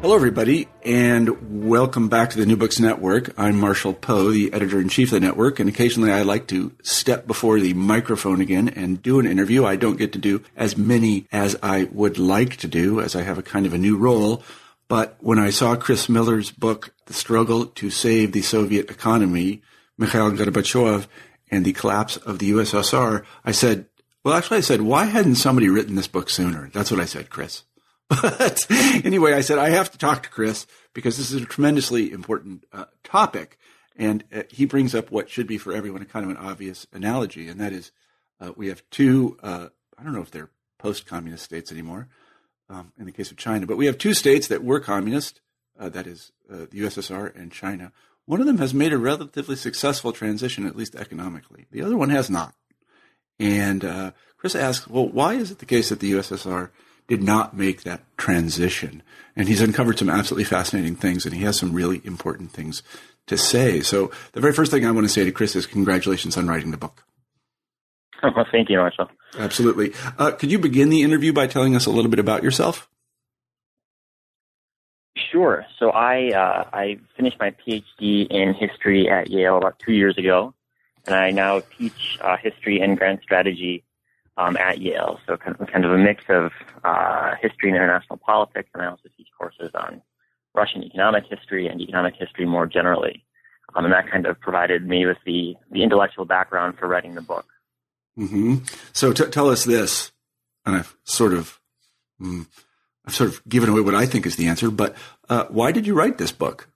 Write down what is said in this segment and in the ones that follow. Hello, everybody, and welcome back to the New Books Network. I'm Marshall Poe, the editor-in-chief of the network, and occasionally I like to step before the microphone again and do an interview. I don't get to do as many as I would like to do, as I have a kind of a new role. But when I saw Chris Miller's book, The Struggle to Save the Soviet Economy, Mikhail Gorbachev and the Collapse of the USSR, I said, why hadn't somebody written this book sooner? That's what I said, Chris. But anyway, I said, I have to talk to Chris because this is a tremendously important topic. And he brings up what should be for everyone a kind of an obvious analogy. And that is, we have two, I don't know if they're post-communist states anymore, in the case of China, but we have two states that were communist, that is the USSR and China. One of them has made a relatively successful transition, at least economically. The other one has not. And Chris asks, well, why is it the case that the USSR did not make that transition? And he's uncovered some absolutely fascinating things, and he has some really important things to say. So the very first thing I want to say to Chris is congratulations on writing the book. Oh, well, thank you, Marshall. Absolutely. Could you begin the interview by telling us a little bit about yourself? Sure. So I finished my PhD in history at Yale about 2 years ago, and I now teach history and grand strategy at Yale, so kind of a mix of history and international politics, and I also teach courses on Russian economic history and economic history more generally, and that kind of provided me with the intellectual background for writing the book. Mm-hmm. So tell us this, and I've sort of given away what I think is the answer, but why did you write this book?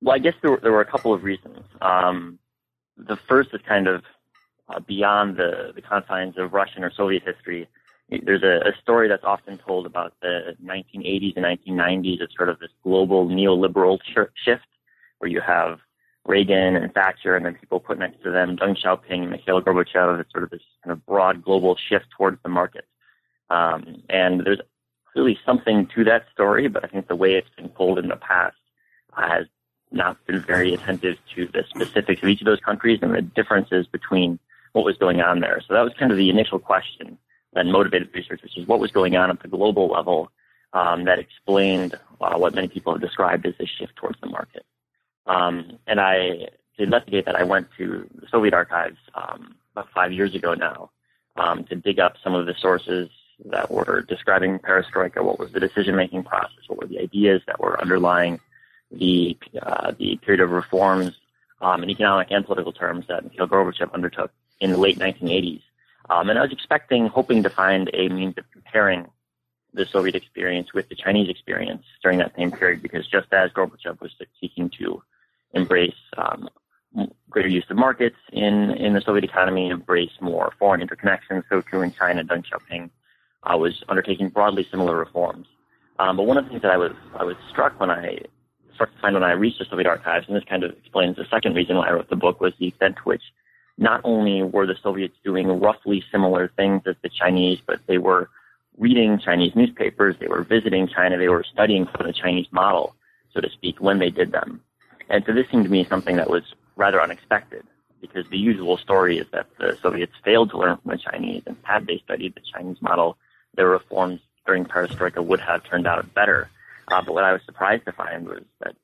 Well, I guess there were a couple of reasons. The first is kind of beyond the confines of Russian or Soviet history. There's a story that's often told about the 1980s and 1990s as sort of this global neoliberal shift where you have Reagan and Thatcher and then people put next to them Deng Xiaoping and Mikhail Gorbachev. It's sort of this kind of broad global shift towards the market. And there's clearly something to that story, but I think the way it's been told in the past has not been very attentive to the specifics of each of those countries and the differences between what was going on there. So that was kind of the initial question that motivated research, which is what was going on at the global level that explained what many people have described as this shift towards the market. And to investigate that, I went to the Soviet archives about 5 years ago now to dig up some of the sources that were describing Perestroika. What was the decision-making process? What were the ideas that were underlying the period of reforms in economic and political terms that Mikhail Gorbachev undertook in the late 1980s. And I was hoping to find a means of comparing the Soviet experience with the Chinese experience during that same period, because just as Gorbachev was seeking to embrace greater use of markets in the Soviet economy, embrace more foreign interconnections, so too in China, Deng Xiaoping was undertaking broadly similar reforms. But one of the things that I was struck when I started to find when I reached the Soviet archives, and this kind of explains the second reason why I wrote the book, was the extent to which not only were the Soviets doing roughly similar things as the Chinese, but they were reading Chinese newspapers, they were visiting China, they were studying from the Chinese model, so to speak, when they did them. And so this seemed to me something that was rather unexpected, because the usual story is that the Soviets failed to learn from the Chinese, and had they studied the Chinese model, their reforms during Perestroika would have turned out better. But what I was surprised to find was that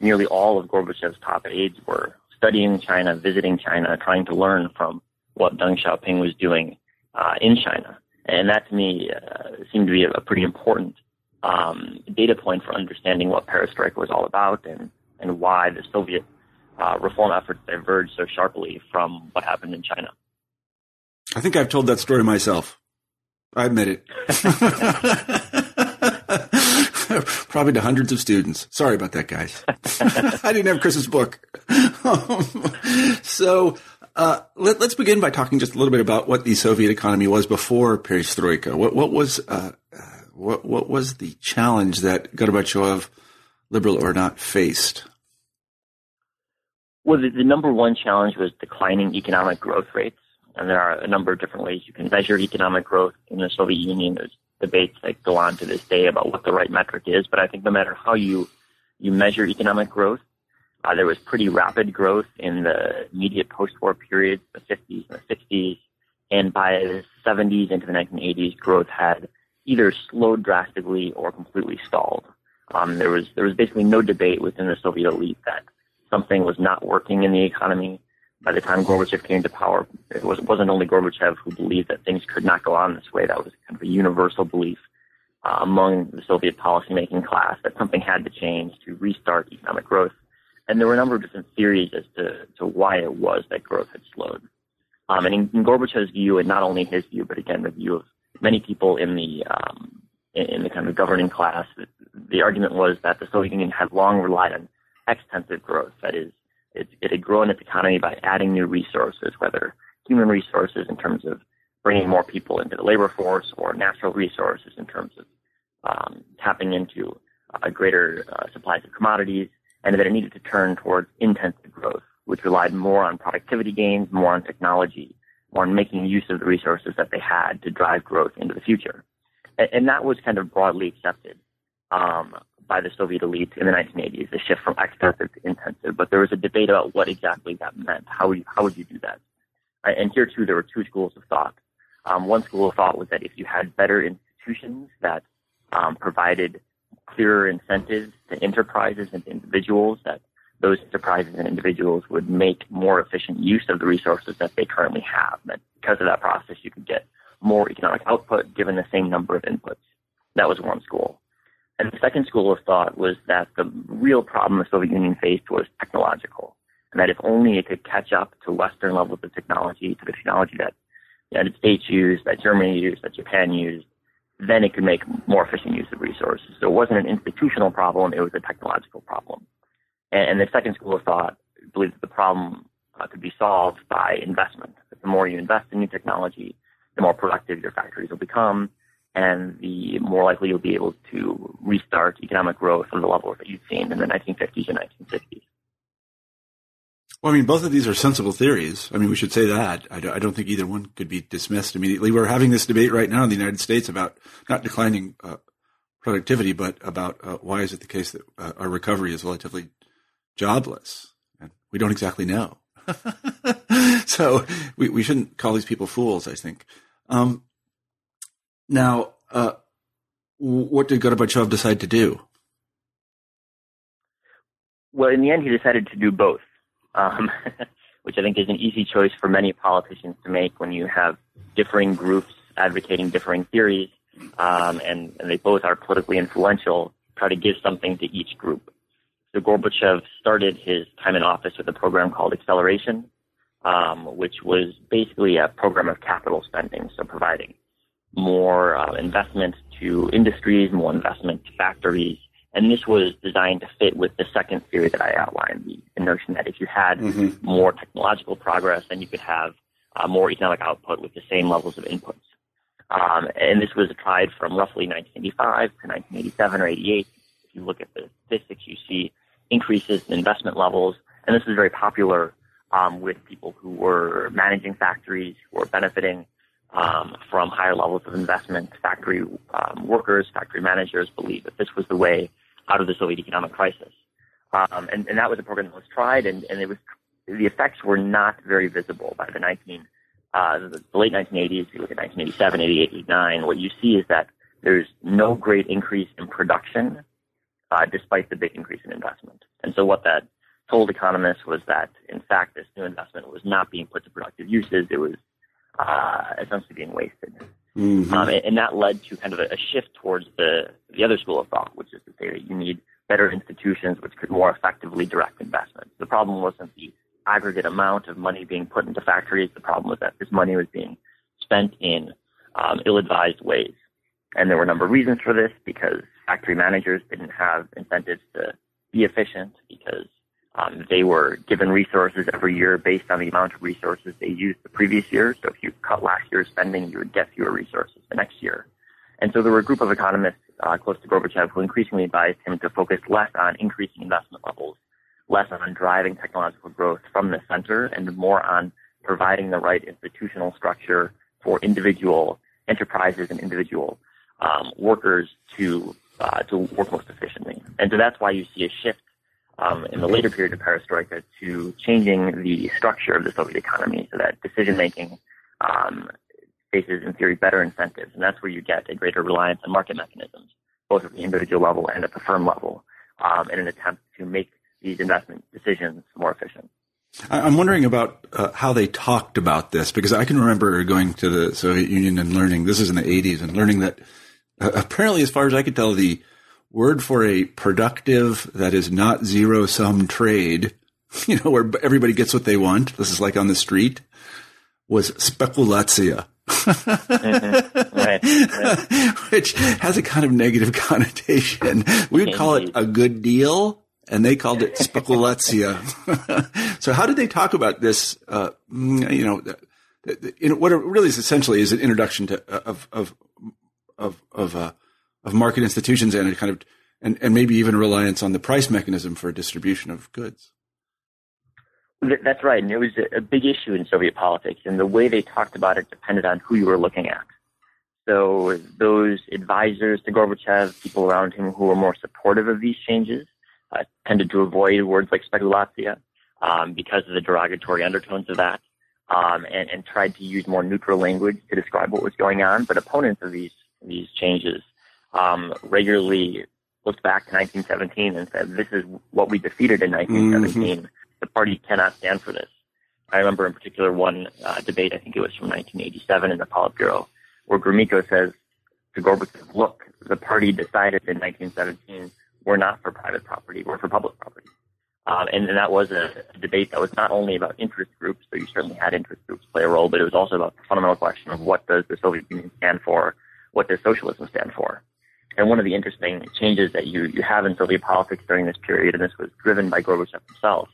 nearly all of Gorbachev's top aides were studying China, visiting China, trying to learn from what Deng Xiaoping was doing in China. And that, to me, seemed to be a pretty important data point for understanding what Perestroika was all about and why the Soviet reform efforts diverged so sharply from what happened in China. I think I've told that story myself. I admit it. Probably to hundreds of students. Sorry about that, guys. I didn't have Chris's book. So let's begin by talking just a little bit about what the Soviet economy was before Perestroika. What was What was the challenge that Gorbachev, liberal or not, faced? Well, the number one challenge was declining economic growth rates. And there are a number of different ways you can measure economic growth in the Soviet Union. There's debates that go on to this day about what the right metric is. But I think no matter how you measure economic growth, there was pretty rapid growth in the immediate post-war period, the 50s and the 60s. And by the 70s into the 1980s, growth had either slowed drastically or completely stalled. There was basically no debate within the Soviet elite that something was not working in the economy. By the time Gorbachev came to power, it wasn't only Gorbachev who believed that things could not go on this way. That was kind of a universal belief among the Soviet policymaking class that something had to change to restart economic growth. And there were a number of different theories as to why it was that growth had slowed. And in Gorbachev's view, and not only his view, but again, the view of many people in the kind of governing class, the argument was that the Soviet Union had long relied on extensive growth. That is, it had grown its economy by adding new resources, whether human resources in terms of bringing more people into the labor force or natural resources in terms of tapping into a greater supplies of commodities, and that it needed to turn towards intensive growth, which relied more on productivity gains, more on technology, more on making use of the resources that they had to drive growth into the future. And that was kind of broadly accepted by the Soviet elite in the 1980s, the shift from extensive to intensive. But there was a debate about what exactly that meant. How would you do that? And here, too, there were two schools of thought. One school of thought was that if you had better institutions that provided clearer incentives to enterprises and to individuals, that those enterprises and individuals would make more efficient use of the resources that they currently have. That because of that process, you could get more economic output given the same number of inputs. That was one school. And the second school of thought was that the real problem the Soviet Union faced was technological, and that if only it could catch up to Western levels of technology, to the technology that the United States used, that Germany used, that Japan used, then it could make more efficient use of resources. So it wasn't an institutional problem, it was a technological problem. And the second school of thought believed that the problem could be solved by investment. That the more you invest in new technology, the more productive your factories will become, and the more likely you'll be able to restart economic growth on the levels that you've seen in the 1950s and 1960s. Well, I mean, both of these are sensible theories. I mean, we should say that. I don't think either one could be dismissed immediately. We're having this debate right now in the United States about not declining productivity, but about why is it the case that our recovery is relatively jobless, and we don't exactly know. So we shouldn't call these people fools, I think. Now, what did Gorbachev decide to do? Well, in the end, he decided to do both, which I think is an easy choice for many politicians to make when you have differing groups advocating differing theories, and they both are politically influential, try to give something to each group. So Gorbachev started his time in office with a program called Acceleration, which was basically a program of capital spending, so providing more investment to industries, more investment to factories. And this was designed to fit with the second theory that I outlined, the notion that if you had more technological progress, then you could have more economic output with the same levels of inputs. And this was tried from roughly 1985 to 1987 or 88. If you look at the statistics, you see increases in investment levels, and this is very popular with people who were managing factories, who were benefiting from higher levels of investment. Factory workers, factory managers believed that this was the way out of the Soviet economic crisis. And that was a program that was tried, and the effects were not very visible by the late 1980s. If you look at 1987, 88, 89, what you see is that there's no great increase in production, despite the big increase in investment. And so what that told economists was that, in fact, this new investment was not being put to productive uses. It was essentially being wasted. And that led to kind of a shift towards the other school of thought, which is to say that you need better institutions which could more effectively direct investment. The problem wasn't the aggregate amount of money being put into factories. The problem was that this money was being spent in ill-advised ways. And there were a number of reasons for this, because factory managers didn't have incentives to be efficient, because they were given resources every year based on the amount of resources they used the previous year. So if you cut last year's spending, you would get fewer resources the next year. And so there were a group of economists close to Gorbachev who increasingly advised him to focus less on increasing investment levels, less on driving technological growth from the center, and more on providing the right institutional structure for individual enterprises and individual workers to work most efficiently. And so that's why you see a shift in the later period of Perestroika to changing the structure of the Soviet economy so that decision-making faces, in theory, better incentives. And that's where you get a greater reliance on market mechanisms, both at the individual level and at the firm level, in an attempt to make these investment decisions more efficient. I'm wondering about how they talked about this, because I can remember going to the Soviet Union and learning, this is in the 80s, and learning that apparently, as far as I could tell, the word for a productive, that is not zero-sum trade, you know, where everybody gets what they want, this is like on the street, was speculatia. Mm-hmm. Right. Which has a kind of negative connotation. We would call it a good deal, and they called it speculatia. So how did they talk about this, you know, what it really is essentially is an introduction to of market institutions and a kind of and maybe even reliance on the price mechanism for distribution of goods. That's right. And it was a big issue in Soviet politics, and the way they talked about it depended on who you were looking at. So those advisors to Gorbachev, people around him who were more supportive of these changes, tended to avoid words like speculatia because of the derogatory undertones of that, and tried to use more neutral language to describe what was going on. But opponents of these changes regularly looked back to 1917 and said, this is what we defeated in 1917. Mm-hmm. The party cannot stand for this. I remember in particular one debate, I think it was from 1987 in the Politburo, where Gromyko says to Gorbachev, look, the party decided in 1917 we're not for private property, we're for public property. And that was a debate that was not only about interest groups, so you certainly had interest groups play a role, but it was also about the fundamental question of what does the Soviet Union stand for, what does socialism stand for. And one of the interesting changes that you have in Soviet politics during this period, and this was driven by Gorbachev himself,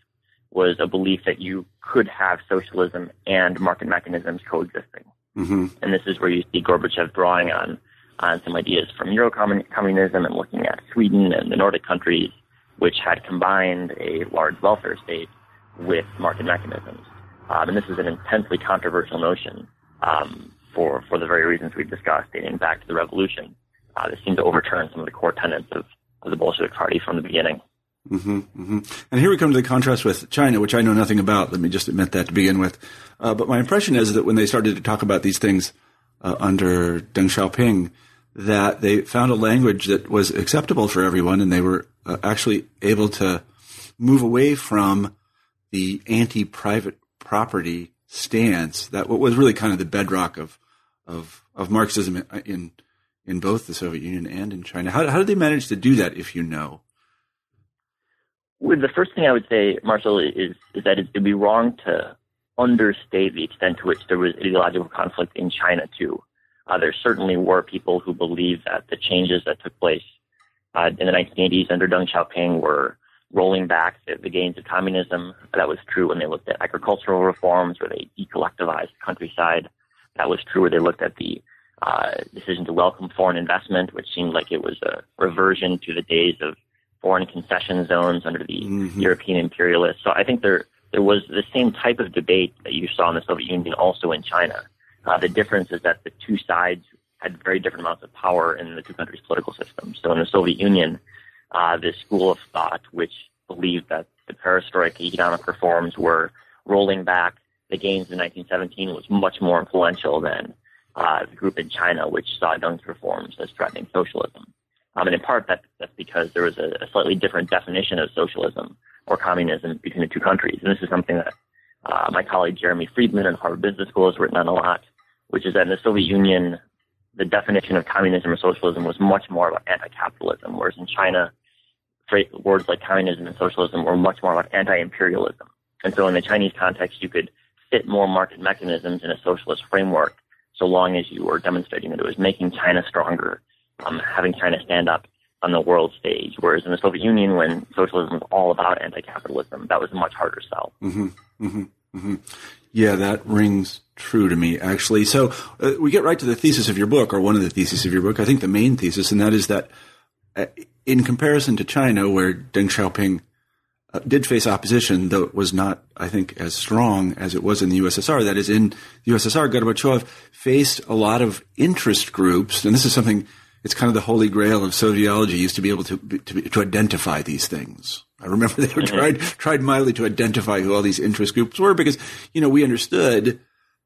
was a belief that you could have socialism and market mechanisms coexisting. Mm-hmm. And this is where you see Gorbachev drawing on some ideas from Eurocommunism and looking at Sweden and the Nordic countries, which had combined a large welfare state with market mechanisms. And this is an intensely controversial notion for the very reasons we've discussed, dating back to the revolution. This seemed to overturn some of the core tenets of the Bolshevik Party from the beginning. Mm-hmm, mm-hmm. And here we come to the contrast with China, which I know nothing about. Let me just admit that to begin with. But my impression is that when they started to talk about these things under Deng Xiaoping, that they found a language that was acceptable for everyone, and they were actually able to move away from the anti-private property stance that was really kind of the bedrock of Marxism in both the Soviet Union and in China. How did they manage to do that, if you know? Well, the first thing I would say, Marshall, is that it would be wrong to understate the extent to which there was ideological conflict in China, too. There certainly were people who believed that the changes that took place in the 1980s under Deng Xiaoping were rolling back the gains of communism. That was true when they looked at agricultural reforms, where they decollectivized the countryside. That was true where they looked at the decision to welcome foreign investment, which seemed like it was a reversion to the days of foreign concession zones under the mm-hmm. European imperialists. So I think there was the same type of debate that you saw in the Soviet Union also in China. The difference is that the two sides had very different amounts of power in the two countries' political systems. So in the Soviet Union, this school of thought, which believed that the perestroika economic reforms were rolling back the gains in 1917, was much more influential than the group in China, which saw Deng's reforms as threatening socialism. And in part, that's because there was a slightly different definition of socialism or communism between the two countries. And this is something that my colleague Jeremy Friedman at Harvard Business School has written on a lot, which is that in the Soviet Union, the definition of communism or socialism was much more about anti-capitalism, whereas in China, words like communism and socialism were much more about anti-imperialism. And so in the Chinese context, you could fit more market mechanisms in a socialist framework so long as you were demonstrating that it was making China stronger, having China stand up on the world stage, whereas in the Soviet Union, when socialism was all about anti-capitalism, that was a much harder sell. Mm-hmm, mm-hmm, mm-hmm. Yeah, that rings true to me, actually. So we get right to the thesis of your book, or one of the theses of your book, I think the main thesis, and that is that in comparison to China, where Deng Xiaoping did face opposition, though it was not, I think, as strong as it was in the USSR. That is, in the USSR, Gorbachev faced a lot of interest groups, and this is something, it's kind of the holy grail of Soviology, used to be able to identify these things. I remember they were tried mildly to identify who all these interest groups were, because, you know, we understood,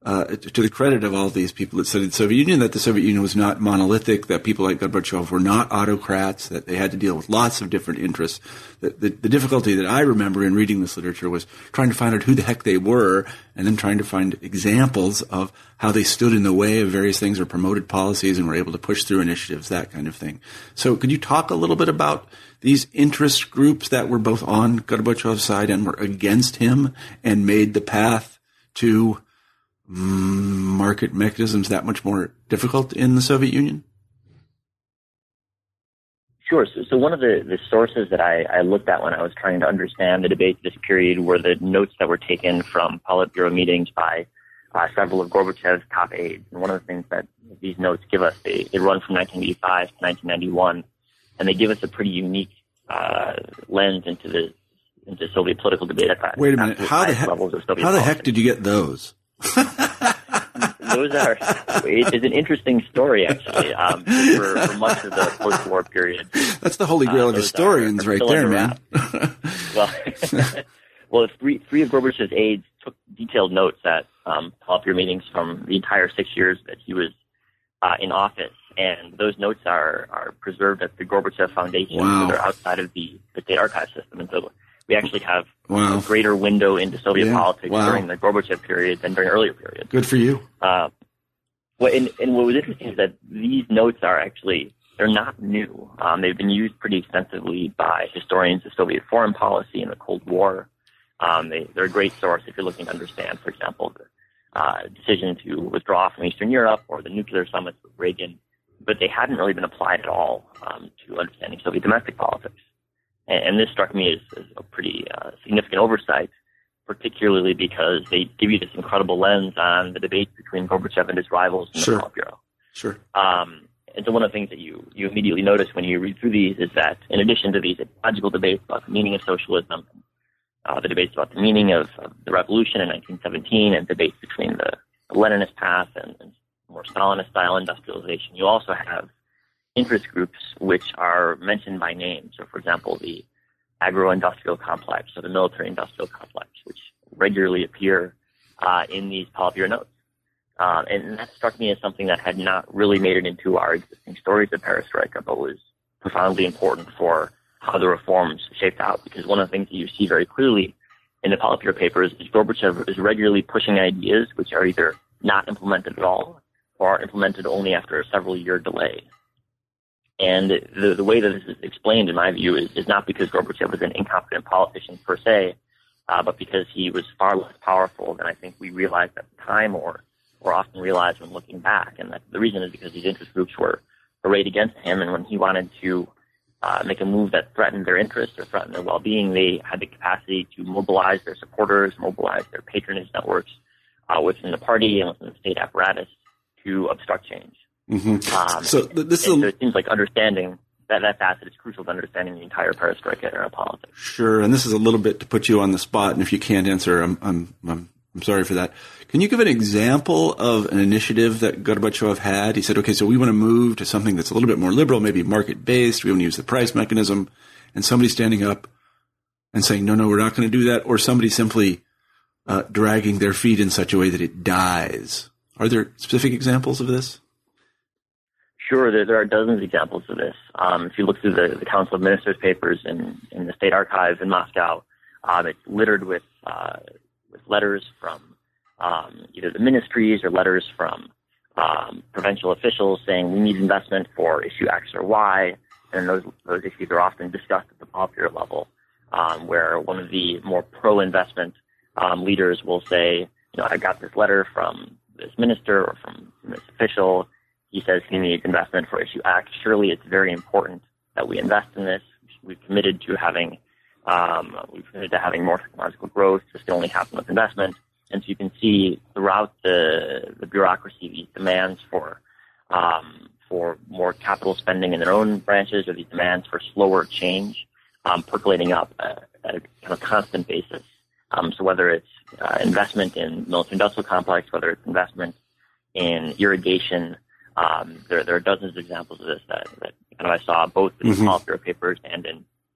to the credit of all these people that studied the Soviet Union, that the Soviet Union was not monolithic, that people like Gorbachev were not autocrats, that they had to deal with lots of different interests. The difficulty that I remember in reading this literature was trying to find out who the heck they were, and then trying to find examples of how they stood in the way of various things or promoted policies and were able to push through initiatives, that kind of thing. So could you talk a little bit about these interest groups that were both on Gorbachev's side and were against him and made the path to market mechanisms that much more difficult in the Soviet Union? Sure. So one of the sources that I looked at when I was trying to understand the debate this period were the notes that were taken from Politburo meetings by several of Gorbachev's top aides. And one of the things that these notes give us, they run from 1985 to 1991, and they give us a pretty unique lens into Soviet political debate at that. Wait a minute. How the heck did you get those? Those are. It's an interesting story, actually, for much of the post-war period. That's the holy grail of historians, right there, man. Well, three of Gorbachev's aides took detailed notes at Politburo meetings from the entire 6 years that he was in office, and those notes are preserved at the Gorbachev Foundation. Wow. So they're outside of the state archive system, and so we actually have a greater window into Soviet politics during the Gorbachev period than during earlier periods. Good for you. And what was interesting is that these notes are actually, they're not new. They've been used pretty extensively by historians of Soviet foreign policy in the Cold War. They're a great source if you're looking to understand, for example, the decision to withdraw from Eastern Europe or the nuclear summits with Reagan. But they hadn't really been applied at all to understanding Soviet domestic politics. And this struck me as a pretty significant oversight, particularly because they give you this incredible lens on the debate between Gorbachev and his rivals in the Politburo. Sure. And so one of the things that you immediately notice when you read through these is that in addition to these ideological debates about the meaning of socialism, the debates about the meaning of the revolution in 1917, and debates between the Leninist path and more Stalinist-style industrialization, you also have interest groups which are mentioned by name. So, for example, the agro-industrial complex or the military-industrial complex, which regularly appear in these Politburo notes. And that struck me as something that had not really made it into our existing stories of Perestroika, but was profoundly important for how the reforms shaped out. Because one of the things that you see very clearly in the Politburo papers is Gorbachev is regularly pushing ideas which are either not implemented at all or are implemented only after a several-year delay. And the way that this is explained, in my view, is not because Gorbachev was an incompetent politician per se, but because he was far less powerful than I think we realized at the time or often realized when looking back. And that the reason is because these interest groups were arrayed against him, and when he wanted to make a move that threatened their interests or threatened their well-being, they had the capacity to mobilize their supporters, mobilize their patronage networks within the party and within the state apparatus to obstruct change. Mm-hmm. So it seems like understanding that facet is crucial to understanding the entire Perestroika era politics. Sure, and this is a little bit to put you on the spot, and if you can't answer, I'm sorry for that. Can you give an example of an initiative that Gorbachev had? He said, okay, so we want to move to something that's a little bit more liberal, maybe market-based. We want to use the price mechanism, and somebody standing up and saying, no, we're not going to do that, or somebody simply dragging their feet in such a way that it dies. Are there specific examples of this? Sure, there are dozens of examples of this. If you look through the Council of Ministers papers in the State Archive in Moscow, it's littered with letters from either the ministries or letters from provincial officials saying we need investment for issue X or Y, and those issues are often discussed at the Politburo level, where one of the more pro-investment leaders will say, I got this letter from this minister or from this official. He says he needs investment for issue X. Surely it's very important that we invest in this. We've committed to having more technological growth. This can only happen with investment. And so you can see throughout the bureaucracy these demands for more capital spending in their own branches, or these demands for slower change percolating up at a kind of constant basis. So whether it's investment in military-industrial complex, whether it's investment in irrigation, there are dozens of examples of this that kind of I saw both in the Politburo papers and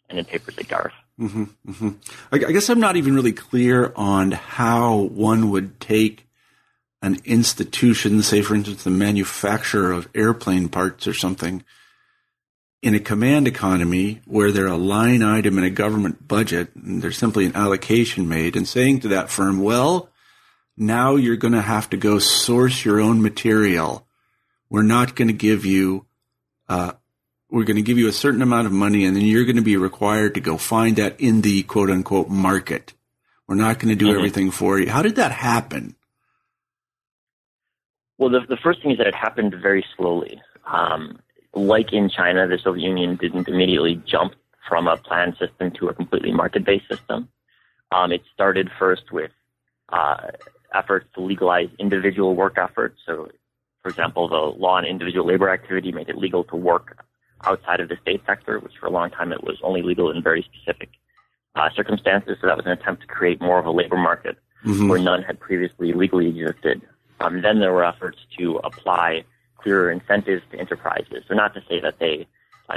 in papers like Garf. Mm-hmm, mm-hmm. I guess I'm not even really clear on how one would take an institution, say, for instance, the manufacturer of airplane parts or something, in a command economy where they're a line item in a government budget and there's simply an allocation made, and saying to that firm, well, now you're going to have to go source your own material. We're not going to give you we're going to give you a certain amount of money, and then you're going to be required to go find that in the quote-unquote market. We're not going to do everything for you. How did that happen? Well, the first thing is that it happened very slowly. Like in China, the Soviet Union didn't immediately jump from a planned system to a completely market-based system. It started first with efforts to legalize individual work efforts. So, for example, the law on individual labor activity made it legal to work outside of the state sector, which for a long time it was only legal in very specific circumstances. So that was an attempt to create more of a labor market where none had previously legally existed. Then there were efforts to apply clearer incentives to enterprises. So not to say that they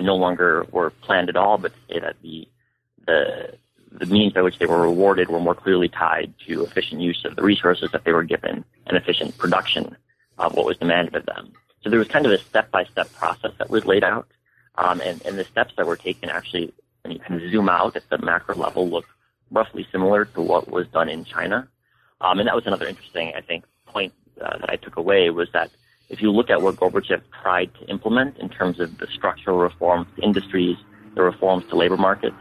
no longer were planned at all, but to say that the means by which they were rewarded were more clearly tied to efficient use of the resources that they were given and efficient production of what was demanded of them. So there was kind of a step-by-step process that was laid out. And the steps that were taken actually, when you kind of zoom out at the macro level, look roughly similar to what was done in China. And that was another interesting, I think, point that I took away, was that if you look at what Gorbachev tried to implement in terms of the structural reforms to industries, the reforms to labor markets,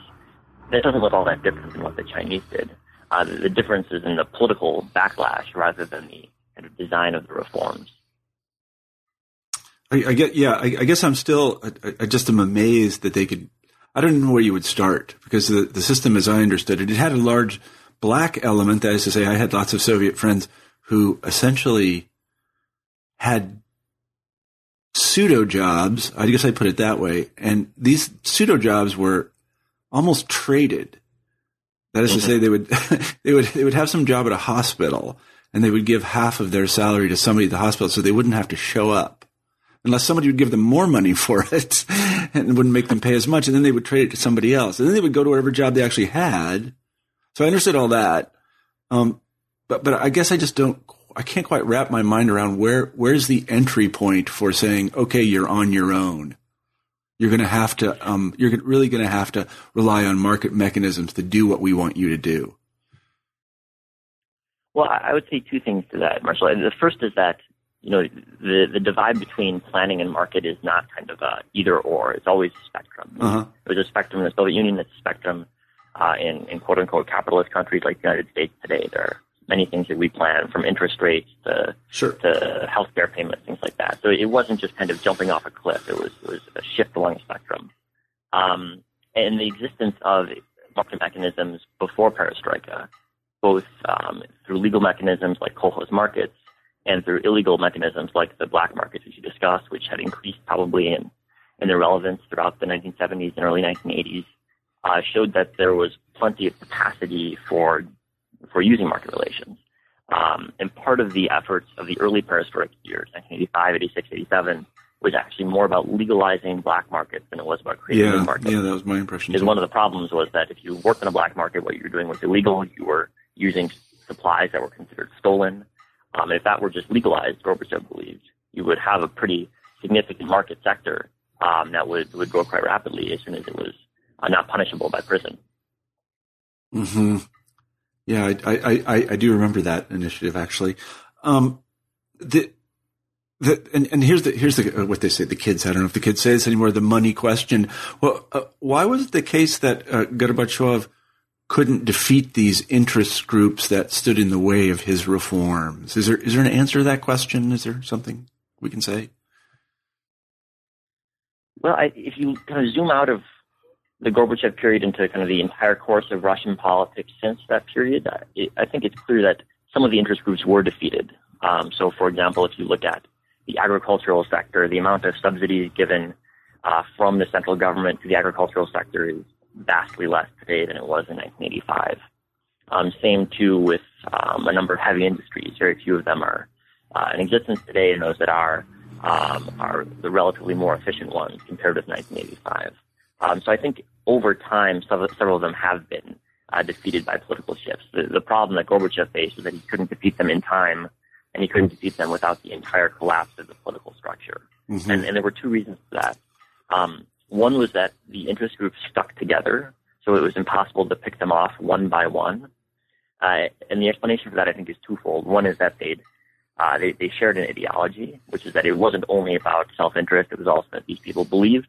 that doesn't look all that different than what the Chinese did. The difference is in the political backlash rather than the kind of design of the reforms. I guess I'm still, I just am amazed that they could, I don't know where you would start, because the system, as I understood it, it had a large black element. That is to say, I had lots of Soviet friends who essentially had pseudo jobs. I guess I put it that way. And these pseudo jobs were almost traded. That is to say, they would have some job at a hospital, and they would give half of their salary to somebody at the hospital so they wouldn't have to show up, unless somebody would give them more money for it and wouldn't make them pay as much. And then they would trade it to somebody else. And then they would go to whatever job they actually had. So I understood all that. But I guess I just can't quite wrap my mind around where's the entry point for saying, okay, you're on your own. You're going to have to, you're really going to have to rely on market mechanisms to do what we want you to do. Well, I would say two things to that, Marshall. The first is that, you know, the divide between planning and market is not kind of a either or. It's always a spectrum. It was a spectrum in the Soviet Union. It's a spectrum in quote unquote capitalist countries like the United States today. There are many things that we plan, from interest rates to healthcare payments, things like that. So it wasn't just kind of jumping off a cliff. It was a shift along the spectrum. And the existence of market mechanisms before Perestroika, both through legal mechanisms like kolkhoz markets, and through illegal mechanisms like the black markets, which you discussed, which had increased probably in their relevance throughout the 1970s and early 1980s, showed that there was plenty of capacity for using market relations. And part of the efforts of the early Perestroika years, 1985, 86, 87, was actually more about legalizing black markets than it was about creating new markets. Yeah, that was my impression. Because one of the problems was that if you worked in a black market, what you were doing was illegal. You were using supplies that were considered stolen. If that were just legalized, Gorbachev believed, you would have a pretty significant market sector that would grow quite rapidly as soon as it was not punishable by prison. Mm-hmm. Yeah, I do remember that initiative, actually. And here's the what they say, the kids, I don't know if the kids say this anymore, the money question. Well, why was it the case that Gorbachev couldn't defeat these interest groups that stood in the way of his reforms? Is there an answer to that question? Is there something we can say? Well, if you kind of zoom out of the Gorbachev period into kind of the entire course of Russian politics since that period, I think it's clear that some of the interest groups were defeated. So, for example, if you look at the agricultural sector, the amount of subsidies given from the central government to the agricultural sector is vastly less today than it was in 1985. Same, too, with a number of heavy industries. Very few of them are in existence today, and those that are the relatively more efficient ones compared with 1985. So I think over time, several of them have been defeated by political shifts. The problem that Gorbachev faced was that he couldn't defeat them in time, and he couldn't defeat them without the entire collapse of the political structure. Mm-hmm. And there were two reasons for that. One was that the interest groups stuck together, so it was impossible to pick them off one by one. And the explanation for that, I think, is twofold. One is that they shared an ideology, which is that it wasn't only about self-interest. It was also that these people believed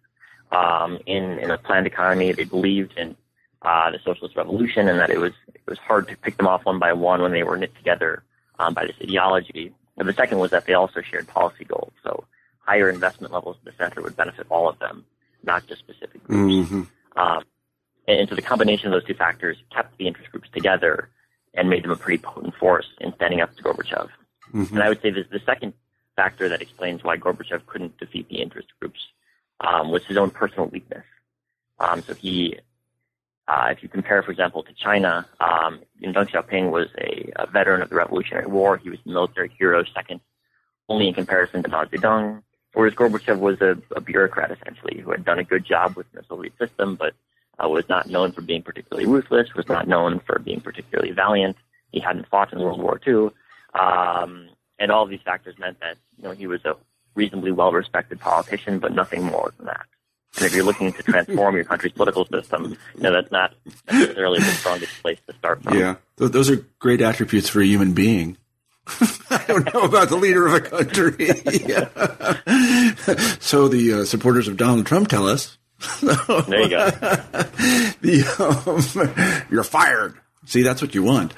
in a planned economy. They believed in the socialist revolution, and that it was hard to pick them off one by one when they were knit together by this ideology. And the second was that they also shared policy goals. So higher investment levels at the center would benefit all of them, not just specific groups. Mm-hmm. And so the combination of those two factors kept the interest groups together and made them a pretty potent force in standing up to Gorbachev. Mm-hmm. And I would say that the second factor that explains why Gorbachev couldn't defeat the interest groups was his own personal weakness. So he... if you compare, for example, to China, Deng Xiaoping was a veteran of the Revolutionary War. He was a military hero, second only in comparison to Mao Zedong, whereas Gorbachev was a bureaucrat, essentially, who had done a good job with the Soviet system, but was not known for being particularly ruthless, was not known for being particularly valiant. He hadn't fought in World War II. And all of these factors meant that, he was a reasonably well-respected politician, but nothing more than that. And if you're looking to transform your country's political system, that's not necessarily the strongest place to start from. Yeah, those are great attributes for a human being. I don't know about the leader of a country. So the supporters of Donald Trump tell us. There you go. You're fired. See, that's what you want.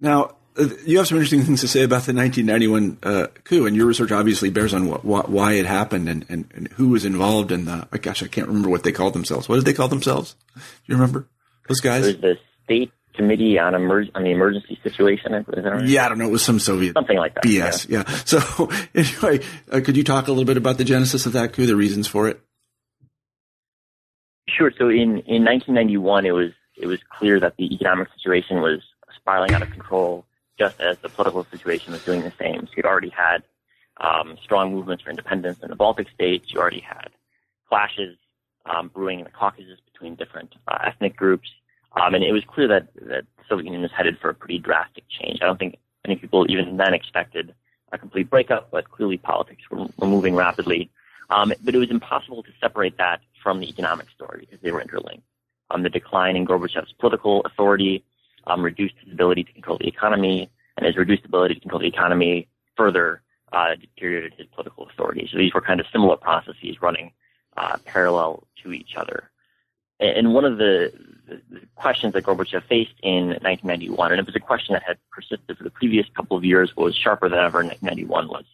Now, you have some interesting things to say about the 1991 coup, and your research obviously bears on why it happened and who was involved in the – gosh, I can't remember what they called themselves. What did they call themselves? Do you remember those guys? It was the State Committee on the Emergency Situation. Is that right? Yeah, I don't know. It was some Soviet – something like that. BS, yeah. So anyway, could you talk a little bit about the genesis of that coup, the reasons for it? Sure. So in 1991, it was clear that the economic situation was spiraling out of control, just as the political situation was doing the same. So you'd already had strong movements for independence in the Baltic states. You already had clashes brewing in the Caucasus between different ethnic groups. And it was clear that the Soviet Union was headed for a pretty drastic change. I don't think many people even then expected a complete breakup, but clearly politics were moving rapidly. But it was impossible to separate that from the economic story because they were interlinked. The decline in Gorbachev's political authority reduced his ability to control the economy, and his reduced ability to control the economy further deteriorated his political authority. So these were kind of similar processes running parallel to each other. And one of the questions that Gorbachev faced in 1991, and it was a question that had persisted for the previous couple of years, but was sharper than ever in 1991, was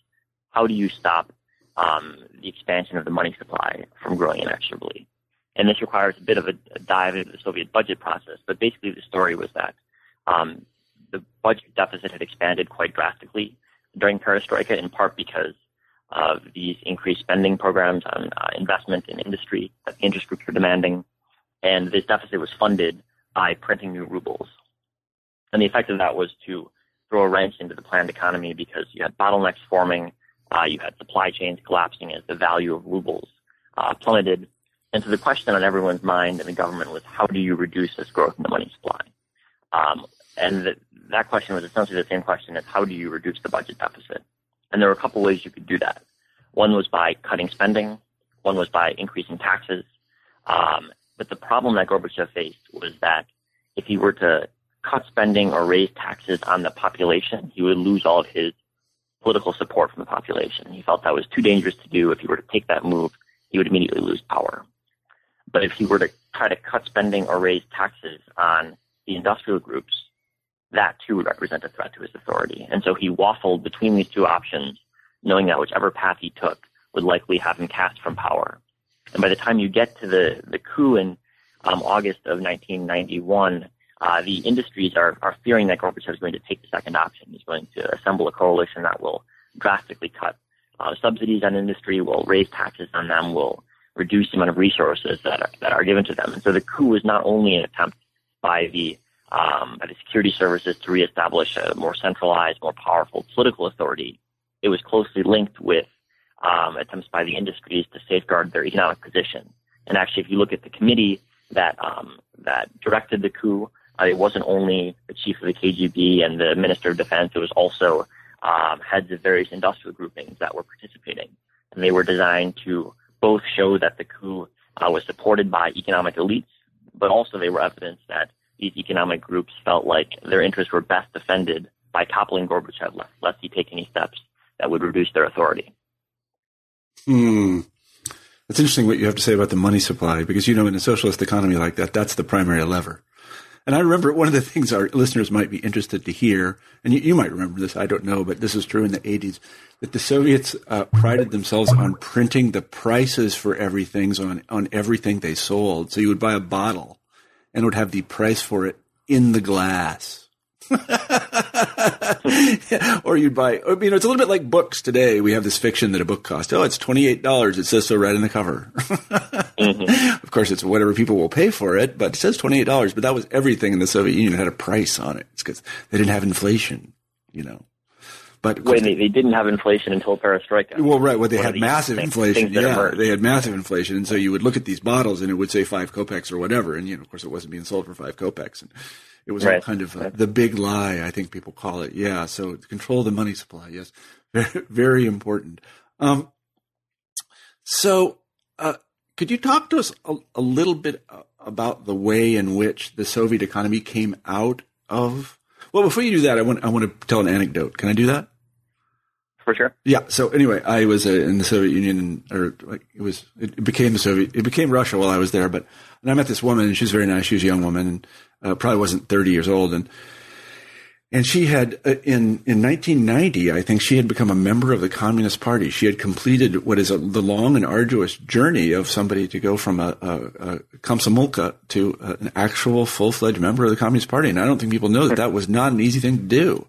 how do you stop the expansion of the money supply from growing inexorably? And this requires a bit of a dive into the Soviet budget process. But basically the story was that the budget deficit had expanded quite drastically during Perestroika, in part because of these increased spending programs on investment in industry that the interest groups were demanding. And this deficit was funded by printing new rubles. And the effect of that was to throw a wrench into the planned economy because you had bottlenecks forming, you had supply chains collapsing as the value of rubles plummeted. And so the question on everyone's mind in the government was, how do you reduce this growth in the money supply? And that question was essentially the same question as, how do you reduce the budget deficit? And there were a couple ways you could do that. One was by cutting spending. One was by increasing taxes. But the problem that Gorbachev faced was that if he were to cut spending or raise taxes on the population, he would lose all of his political support from the population. He felt that was too dangerous to do. If he were to take that move, he would immediately lose power. But if he were to try to cut spending or raise taxes on the industrial groups, that too would represent a threat to his authority. And so he waffled between these two options, knowing that whichever path he took would likely have him cast from power. And by the time you get to the coup in August of 1991, the industries are fearing that Gorbachev is going to take the second option. He's going to assemble a coalition that will drastically cut subsidies on industry, will raise taxes on them, will reduce the amount of resources that are given to them. And so the coup is not only an attempt by the security services to reestablish a more centralized, more powerful political authority. It was closely linked with attempts by the industries to safeguard their economic position. And actually, if you look at the committee that directed the coup, it wasn't only the chief of the KGB and the minister of defense. It was also heads of various industrial groupings that were participating. And they were designed to both show that the coup was supported by economic elites, but also they were evidence that these economic groups felt like their interests were best defended by toppling Gorbachev, lest he take any steps that would reduce their authority. It's interesting what you have to say about the money supply, because, you know, in a socialist economy like that, that's the primary lever. And I remember one of the things our listeners might be interested to hear, and you might remember this, I don't know, but this is true in the 80s, that the Soviets prided themselves on printing the prices for everything on everything they sold. So you would buy a bottle and would have the price for it in the glass. Or you'd buy, you know, it's a little bit like books today. We have this fiction that a book costs. Oh, it's $28. It says so right on the cover. Mm-hmm. Of course, it's whatever people will pay for it, but it says $28. But that was everything in the Soviet Union had a price on it. It's because they didn't have inflation, you know. But wait, they didn't have inflation until Perestroika. Well, right. Well, they had massive inflation. Yeah, they had massive inflation. And so you would look at these bottles and it would say 5 kopecks or whatever. And, you know, of course, it wasn't being sold for 5 kopecks. And it was all kind of the big lie, I think people call it. Yeah. So control the money supply. Yes. Very, very important. So could you talk to us a little bit about the way in which the Soviet economy came out of? Well, before you do that, I want to tell an anecdote. Can I do that? For sure. Yeah. So anyway, I was in the Soviet Union, it became Russia while I was there. And I met this woman, and she was very nice. She was a young woman, and probably wasn't 30 years old. And she had in 1990, I think, she had become a member of the Communist Party. She had completed what is the long and arduous journey of somebody to go from a komsomolka to an actual full-fledged member of the Communist Party. And I don't think people know that that was not an easy thing to do.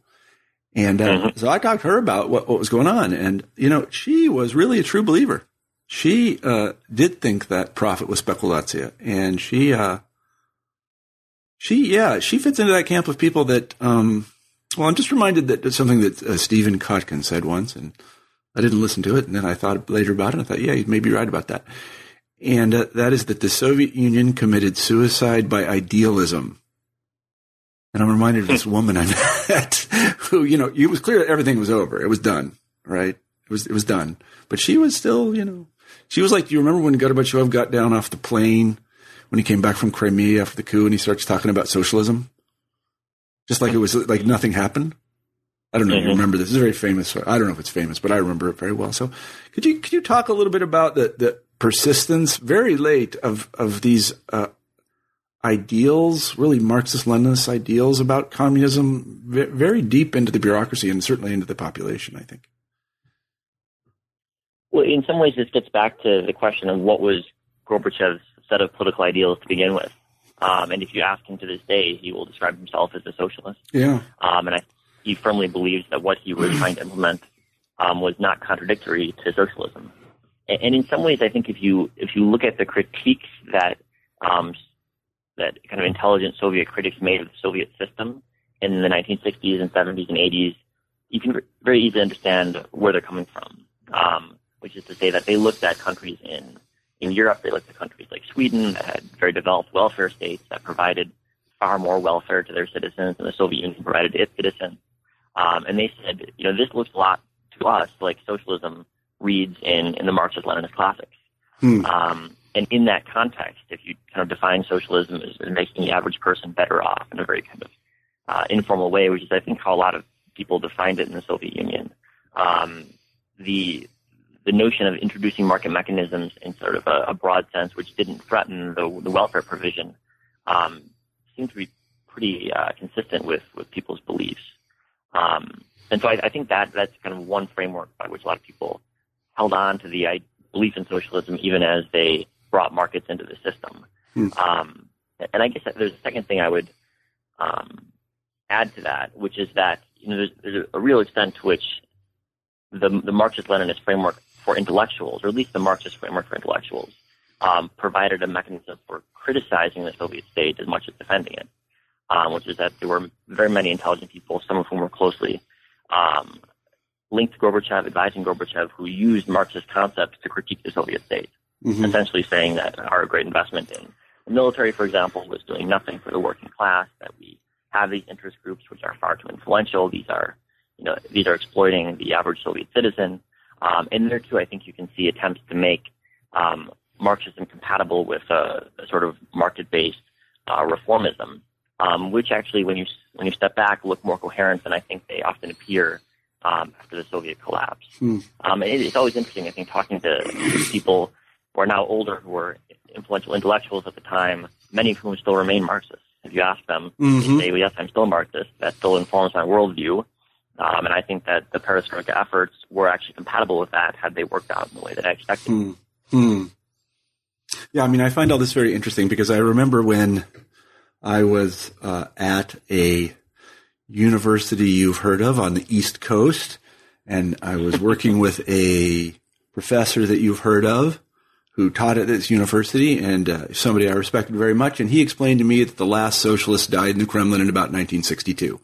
And so I talked to her about what was going on. And, you know, she was really a true believer. She did think that profit was speculation. And she fits into that camp of people that, I'm just reminded that something that Stephen Kotkin said once, and I didn't listen to it. And then I thought later about it. And I thought, yeah, you may be right about that. And that is that the Soviet Union committed suicide by idealism. And I'm reminded of this woman I met who, you know, it was clear that everything was over. It was done, right? It was done. But she was still, you know, she was like, you remember when Gorbachev got down off the plane when he came back from Crimea after the coup and he starts talking about socialism, just like it was like nothing happened. I don't know if you remember this. It's a very famous. I don't know if it's famous, but I remember it very well. So could you talk a little bit about the persistence very late of these ideals, really Marxist-Leninist ideals about communism, very deep into the bureaucracy and certainly into the population, I think. Well, in some ways this gets back to the question of what was Gorbachev's set of political ideals to begin with. And if you ask him to this day, he will describe himself as a socialist. Yeah. And he firmly believes that what he was trying to implement was not contradictory to socialism. And in some ways, I think if you look at the critiques that kind of intelligent Soviet critics made of the Soviet system in the 1960s and 70s and 80s, you can very easily understand where they're coming from, which is to say that they looked at countries in Europe. They looked at countries like Sweden that had very developed welfare states that provided far more welfare to their citizens than the Soviet Union provided its citizens. And they said, you know, this looks a lot to us like socialism reads in the Marxist-Leninist classics. And in that context, if you kind of define socialism as making the average person better off in a very kind of informal way, which is, I think, how a lot of people defined it in the Soviet Union, the notion of introducing market mechanisms in sort of a broad sense, which didn't threaten the welfare provision, seemed to be pretty consistent with people's beliefs. And so I think that's kind of one framework by which a lot of people held on to the belief in socialism, even as they brought markets into the system. And I guess there's a second thing I would add to that, which is that there's a real extent to which the Marxist-Leninist framework for intellectuals, or at least the Marxist framework for intellectuals, provided a mechanism for criticizing the Soviet state as much as defending it, which is that there were very many intelligent people, some of whom were closely linked to Gorbachev, advising Gorbachev, who used Marxist concepts to critique the Soviet state, essentially saying that our great investment in the military, for example, was doing nothing for the working class, that we have these interest groups which are far too influential. These are exploiting the average Soviet citizen. In there, too, I think you can see attempts to make Marxism compatible with a sort of market-based reformism, which actually, when you step back, look more coherent than I think they often appear after the Soviet collapse. It's always interesting, I think, talking to people who are now older, who were influential intellectuals at the time, many of whom still remain Marxists. If you ask them, they say, well, yes, I'm still Marxist. That still informs my worldview. And I think that the Perestroika efforts were actually compatible with that had they worked out in the way that I expected. Yeah, I mean, I find all this very interesting because I remember when I was at a university you've heard of on the East Coast, and I was working with a professor that you've heard of who taught at this university, and somebody I respected very much, and he explained to me that the last socialist died in the Kremlin in about 1962.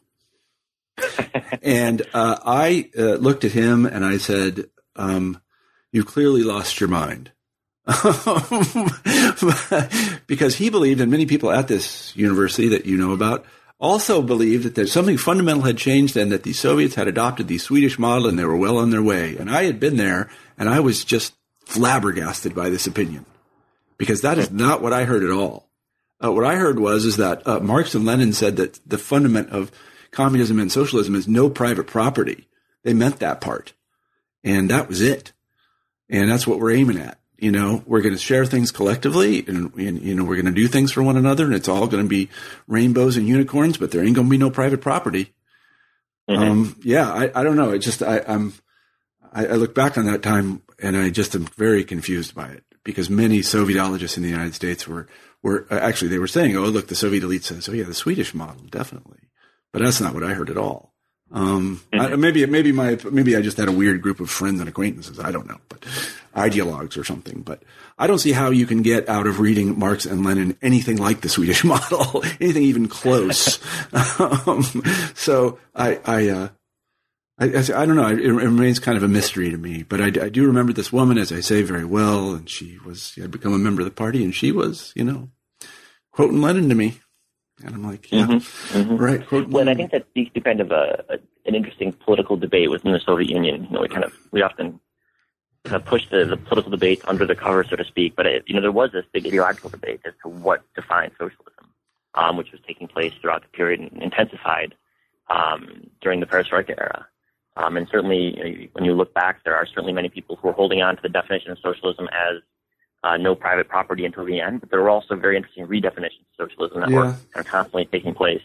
And I looked at him and I said, you clearly lost your mind. Because he believed, and many people at this university that you know about also believed, that there's something fundamental had changed and that the Soviets had adopted the Swedish model and they were well on their way. And I had been there and I was just flabbergasted by this opinion, because that is not what I heard at all. What I heard was that Marx and Lenin said that the fundament of communism and socialism is no private property. They meant that part. And that was it. And that's what we're aiming at. We're going to share things collectively and we're going to do things for one another, and it's all going to be rainbows and unicorns, but there ain't going to be no private property. I don't know. I look back on that time and I just am very confused by it, because many Sovietologists in the United States were actually, they were saying, oh, look, the Soviet elite says, oh yeah, the Swedish model, definitely. But that's not what I heard at all. Maybe I just had a weird group of friends and acquaintances. I don't know, but ideologues or something. But I don't see how you can get out of reading Marx and Lenin anything like the Swedish model, anything even close. So I don't know. It remains kind of a mystery to me. But I do remember this woman, as I say, very well, and she had become a member of the party, and she was, quoting Lenin to me. And I'm like, yeah, right. Well, I think that speaks to kind of an interesting political debate within the Soviet Union. We often kind of push the political debate under the cover, so to speak. But there was this big ideological debate as to what defines socialism, which was taking place throughout the period and intensified during the Perestroika era. And certainly, when you look back, there are certainly many people who are holding on to the definition of socialism as no private property until the end, but there were also very interesting redefinitions of socialism that were kind of constantly taking place.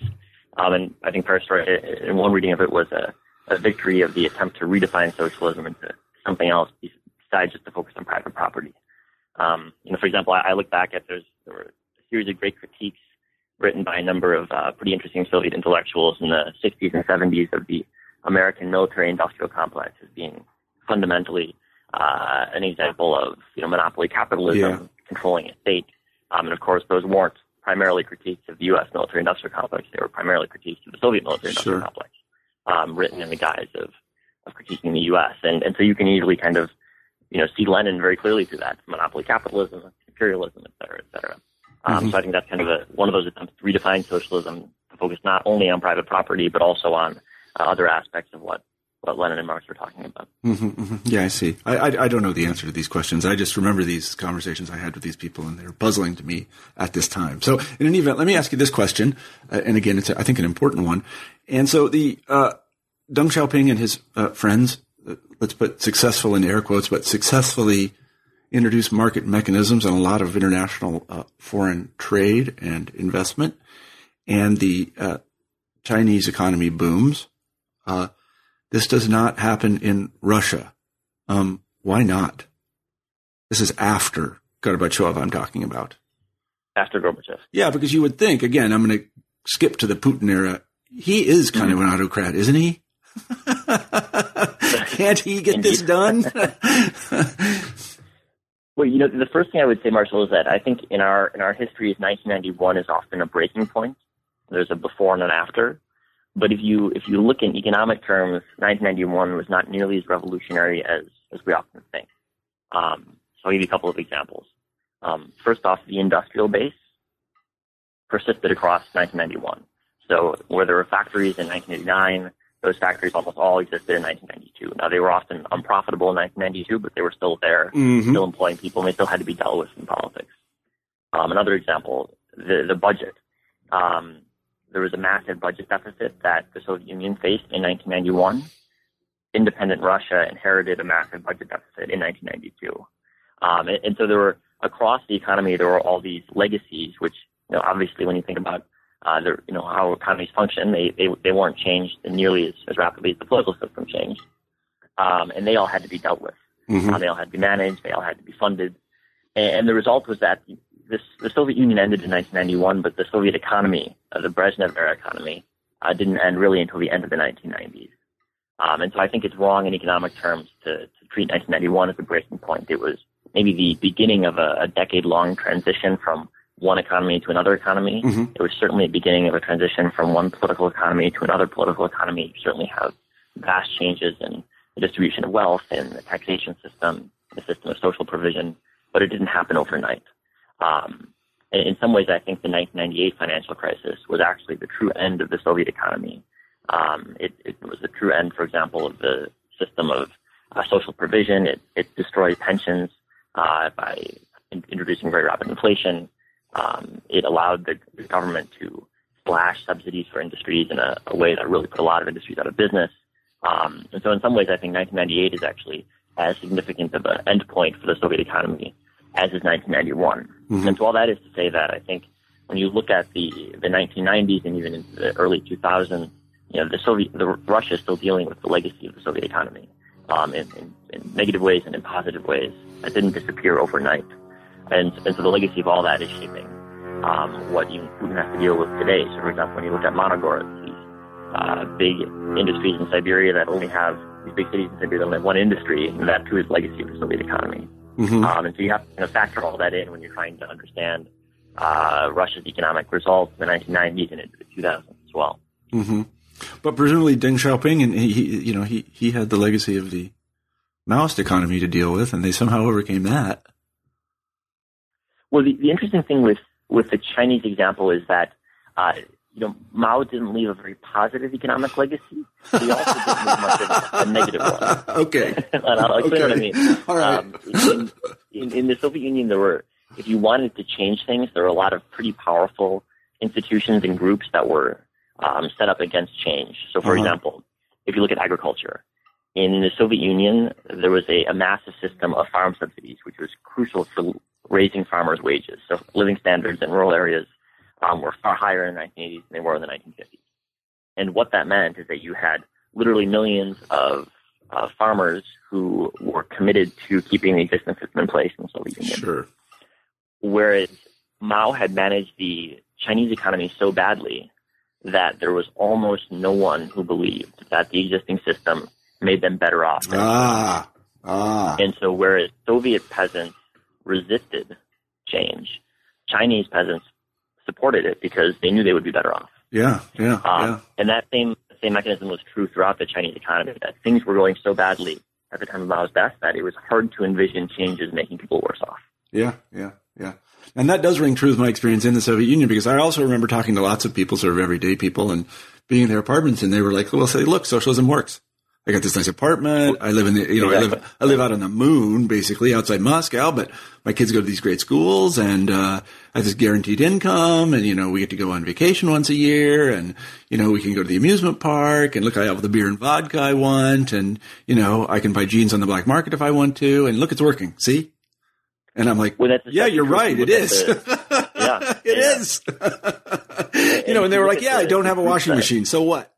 And I think Perestroika, in one reading of it, was a victory of the attempt to redefine socialism into something else besides just the focus on private property. For example, I look back at there were a series of great critiques written by a number of pretty interesting Soviet intellectuals in the 60s and 70s of the American military-industrial complex as being fundamentally an example of monopoly capitalism controlling a state, and of course those weren't primarily critiques of the U.S. military-industrial complex; they were primarily critiques of the Soviet military-industrial complex, written in the guise of critiquing the U.S. And so you can easily kind of see Lenin very clearly through that: monopoly capitalism, imperialism, et cetera, et cetera. So I think that's kind of one of those attempts to redefine socialism to focus not only on private property but also on other aspects of what Lenin and Marx were talking about. Yeah, I see. I don't know the answer to these questions. I just remember these conversations I had with these people, and they were puzzling to me at this time. So in any event, let me ask you this question. And again, it's, I think, an important one. And so the Deng Xiaoping and his friends, let's put successful in air quotes, but successfully introduced market mechanisms on a lot of international foreign trade and investment. And the Chinese economy booms. This does not happen in Russia. Why not? This is after Gorbachev I'm talking about. After Gorbachev. Yeah, because you would think, again, I'm going to skip to the Putin era, he is kind of an autocrat, isn't he? Can't he get this done? Well, you know, the first thing I would say, Marshall, is that I think in our history, 1991 is often a breaking point. There's a before and an after. But if you look in economic terms, 1991 was not nearly as revolutionary as we often think. So I'll give you a couple of examples. First off, the industrial base persisted across 1991. So where there were factories in 1989, those factories almost all existed in 1992. Now, they were often unprofitable in 1992, but they were still there, still employing people, and they still had to be dealt with in politics. Another example, the budget. There was a massive budget deficit that the Soviet Union faced in 1991. Independent Russia inherited a massive budget deficit in 1992. And so there were, across the economy, there were all these legacies, which, you know, obviously when you think about how economies function, they weren't changed nearly as rapidly as the political system changed. And they all had to be dealt with. They all had to be managed. They all had to be funded. And the result was that the Soviet Union ended in 1991, but the Soviet economy, the Brezhnev era economy, didn't end really until the end of the 1990s. And so I think it's wrong in economic terms to treat 1991 as a breaking point. It was maybe the beginning of a decade-long transition from one economy to another economy. It was certainly the beginning of a transition from one political economy to another political economy. You certainly have vast changes in the distribution of wealth and the taxation system, the system of social provision, but it didn't happen overnight. In some ways, I think the 1998 financial crisis was actually the true end of the Soviet economy. It was the true end, for example, of the system of social provision. It destroyed pensions by introducing very rapid inflation. It allowed the government to slash subsidies for industries in a way that really put a lot of industries out of business. And so in some ways, I think 1998 is actually as significant of an end point for the Soviet economy as is 1991. And so all that is to say that I think when you look at the 1990s and even into the early 2000s, you know, Russia is still dealing with the legacy of the Soviet economy in negative ways and in positive ways. That didn't disappear overnight. And so the legacy of all that is shaping what you have to deal with today. So, for example, when you look at Monogorsk, these big industries in Siberia that only have these big cities in Siberia that only have one industry, and that too is legacy of the Soviet economy. And so you have to factor all that in when you're trying to understand Russia's economic results in the 1990s and into the 2000s as well. But presumably Deng Xiaoping, and he had the legacy of the Maoist economy to deal with, and they somehow overcame that. Well, the interesting thing with the Chinese example is that, Mao didn't leave a very positive economic legacy. He also didn't leave much of a negative one. Okay. And I'll explain what I mean. All right. In the Soviet Union, if you wanted to change things, there were a lot of pretty powerful institutions and groups that were set up against change. So, for example, if you look at agriculture, in the Soviet Union, there was a massive system of farm subsidies, which was crucial for raising farmers' wages. So living standards in rural areas were far higher in the 1980s than they were in the 1950s. And what that meant is that you had literally millions of farmers who were committed to keeping the existing system in place in the Soviet Union. Whereas Mao had managed the Chinese economy so badly that there was almost no one who believed that the existing system made them better off. And so whereas Soviet peasants resisted change, Chinese peasants supported it because they knew they would be better off. And that same mechanism was true throughout the Chinese economy, that things were going so badly at the time of Mao's death that it was hard to envision changes making people worse off. And that does ring true with my experience in the Soviet Union, because I also remember talking to lots of people, sort of everyday people, and being in their apartments, and they were like, look, socialism works. I got this nice apartment. I live in the, I live out on the moon, basically outside Moscow, but my kids go to these great schools, and I have this guaranteed income, and we get to go on vacation once a year, and we can go to the amusement park, and look, I have the beer and vodka I want, and I can buy jeans on the black market if I want to, and look, it's working. See? And I'm like, yeah, you're right. It is. It is. And they were like, I don't have a washing machine. So what?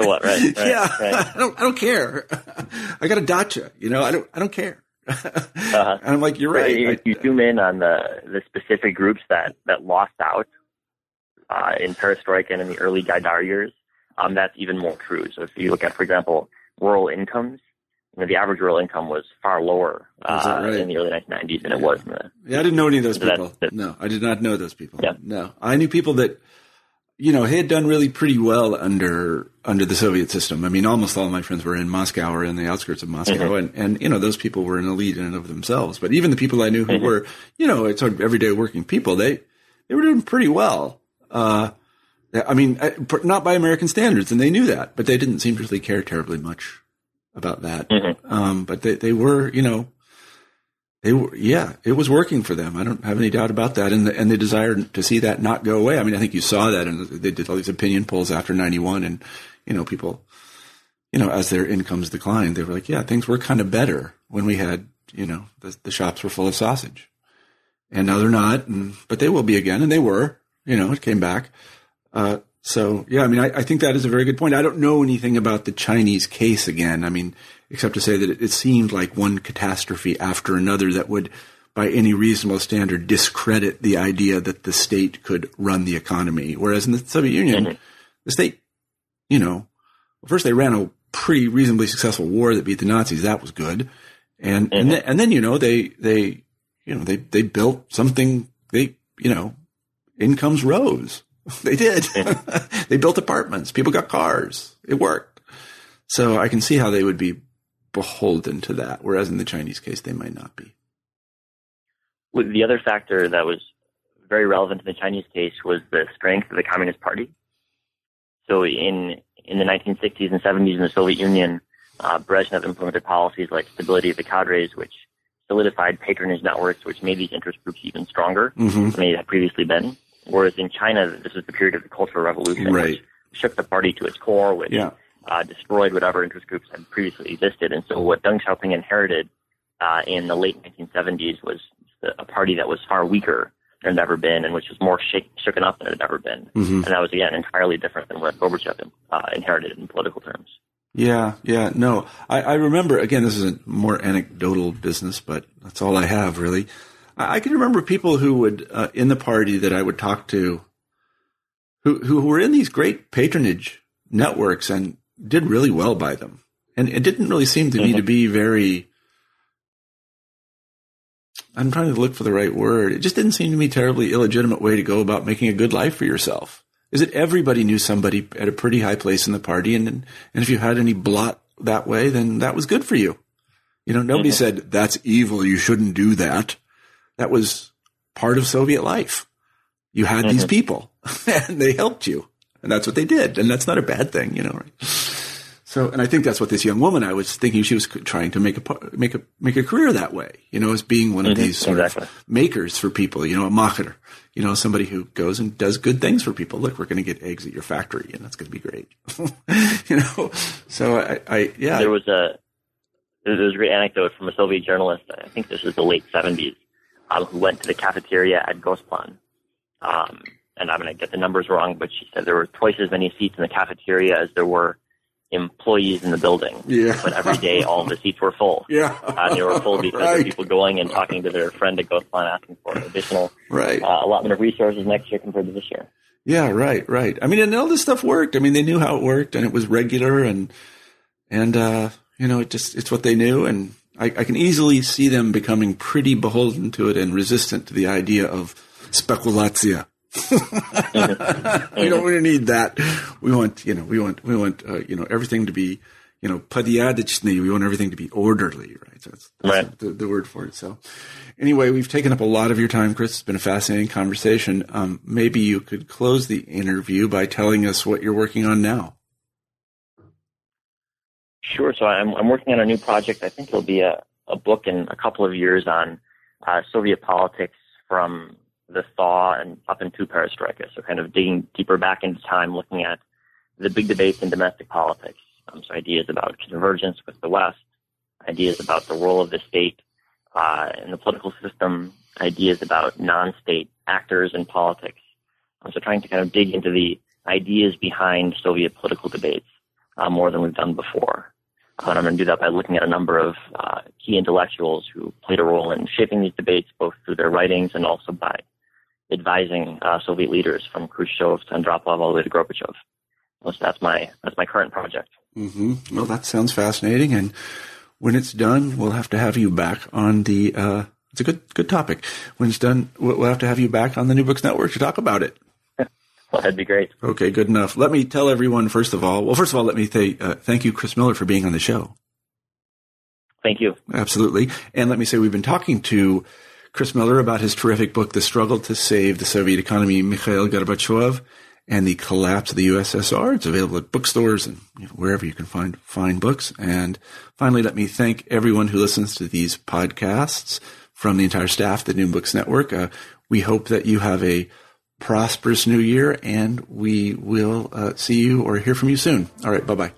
Right. I don't care. I got a dacha, I don't care. And I'm like, you're right. You zoom in on the specific groups that lost out in Perestroika and in the early Gaidar years, that's even more true. So if you look at, for example, rural incomes, the average rural income was far lower in the early 1990s than it was. I didn't know any of those people. No, I did not know those people. Yeah. No, I knew people that, you know, had done really pretty well under the Soviet system. I mean, almost all of my friends were in Moscow or in the outskirts of Moscow. Mm-hmm. And, you know, those people were an elite in and of themselves. But even the people I knew who were, you know, it's everyday working people, they were doing pretty well. I mean, not by American standards. And they knew that, but they didn't seem to really care terribly much about that. Mm-hmm. But they were, you know, they were, yeah, it was working for them. I don't have any doubt about that. And the desire to see that not go away. I mean, I think you saw that, and they did all these opinion polls after 91, and, you know, people, you know, as their incomes declined, they were like, yeah, things were kind of better when we had, you know, the shops were full of sausage, and now they're not, but they will be again. And they were, you know, it came back. So, yeah, I mean, I think that is a very good point. I don't know anything about the Chinese case again. I mean, except to say that it seemed like one catastrophe after another that would, by any reasonable standard, discredit the idea that the state could run the economy. Whereas in the Soviet Union, the state, you know, first they ran a pretty reasonably successful war that beat the Nazis. That was good. And, and then, you know, they built something, incomes rose. They did. They built apartments. People got cars. It worked. So I can see how they would be beholden to that, whereas in the Chinese case, they might not be. The other factor that was very relevant in the Chinese case was the strength of the Communist Party. So in the 1960s and 70s in the Soviet Union, Brezhnev implemented policies like stability of the cadres, which solidified patronage networks, which made these interest groups even stronger than they had previously been. Whereas in China, this was the period of the Cultural Revolution, which shook the party to its core, which destroyed whatever interest groups had previously existed. And so what Deng Xiaoping inherited in the late 1970s was a party that was far weaker than it had ever been, and which was more shooken up than it had ever been. And that was, again, entirely different than what Gorbachev inherited in political terms. Yeah, no. I remember, again, this is a more anecdotal business, but that's all I have, really. I can remember people who would, in the party that I would talk to, who were in these great patronage networks and did really well by them. And it didn't really seem to me to be very, I'm trying to look for the right word. It just didn't seem to me a terribly illegitimate way to go about making a good life for yourself. Is that everybody knew somebody at a pretty high place in the party. And if you had any blot that way, then that was good for you. You know, nobody said, that's evil. You shouldn't do that. That was part of Soviet life. You had these people, and they helped you, and that's what they did, and that's not a bad thing, you know. Right? So, and I think that's what this young woman, I was thinking, she was trying to make a career that way, you know, as being one of these sort of makers for people, you know, a marketer, you know, somebody who goes and does good things for people. Look, we're going to get eggs at your factory, and that's going to be great, you know. So, I there was a great anecdote from a Soviet journalist. I think this was the late 70s. Who went to the cafeteria at Gosplan. And I'm going to get the numbers wrong, but she said there were twice as many seats in the cafeteria as there were employees in the building. Yeah. But every day, all the seats were full. Yeah. They were full because of people going and talking to their friend at Gosplan asking for an additional allotment of resources next year compared to this year. Yeah, right. I mean, and all this stuff worked. I mean, they knew how it worked, and it was regular, and you know, it's what they knew, and I can easily see them becoming pretty beholden to it and resistant to the idea of speculatsia. We don't really need that. We want everything to be, you know, padiadichny. We want everything to be orderly, right? So that's the word for it. So anyway, we've taken up a lot of your time, Chris. It's been a fascinating conversation. Maybe you could close the interview by telling us what you're working on now. Sure. So I'm working on a new project. I think it'll be a book in a couple of years on Soviet politics from the thaw and up into Perestroika. So kind of digging deeper back into time, looking at the big debates in domestic politics. So ideas about convergence with the West, ideas about the role of the state in the political system, ideas about non-state actors in politics. So trying to kind of dig into the ideas behind Soviet political debates more than we've done before. And I'm going to do that by looking at a number of key intellectuals who played a role in shaping these debates, both through their writings and also by advising Soviet leaders from Khrushchev to Andropov all the way to Gorbachev. That's my current project. Mm-hmm. Well, that sounds fascinating, and when it's done, we'll have to have you back on the. It's a good topic. When it's done, we'll have to have you back on the New Books Network to talk about it. Well, that'd be great. Okay, good enough. Let me tell everyone first of all, let me say thank you, Chris Miller, for being on the show. Thank you. Absolutely. And let me say we've been talking to Chris Miller about his terrific book, The Struggle to Save the Soviet Economy, Mikhail Gorbachev and the Collapse of the USSR. It's available at bookstores and wherever you can find fine books. And finally, let me thank everyone who listens to these podcasts from the entire staff, the New Books Network. We hope that you have a prosperous new year, and we will see you or hear from you soon. All right. Bye-bye.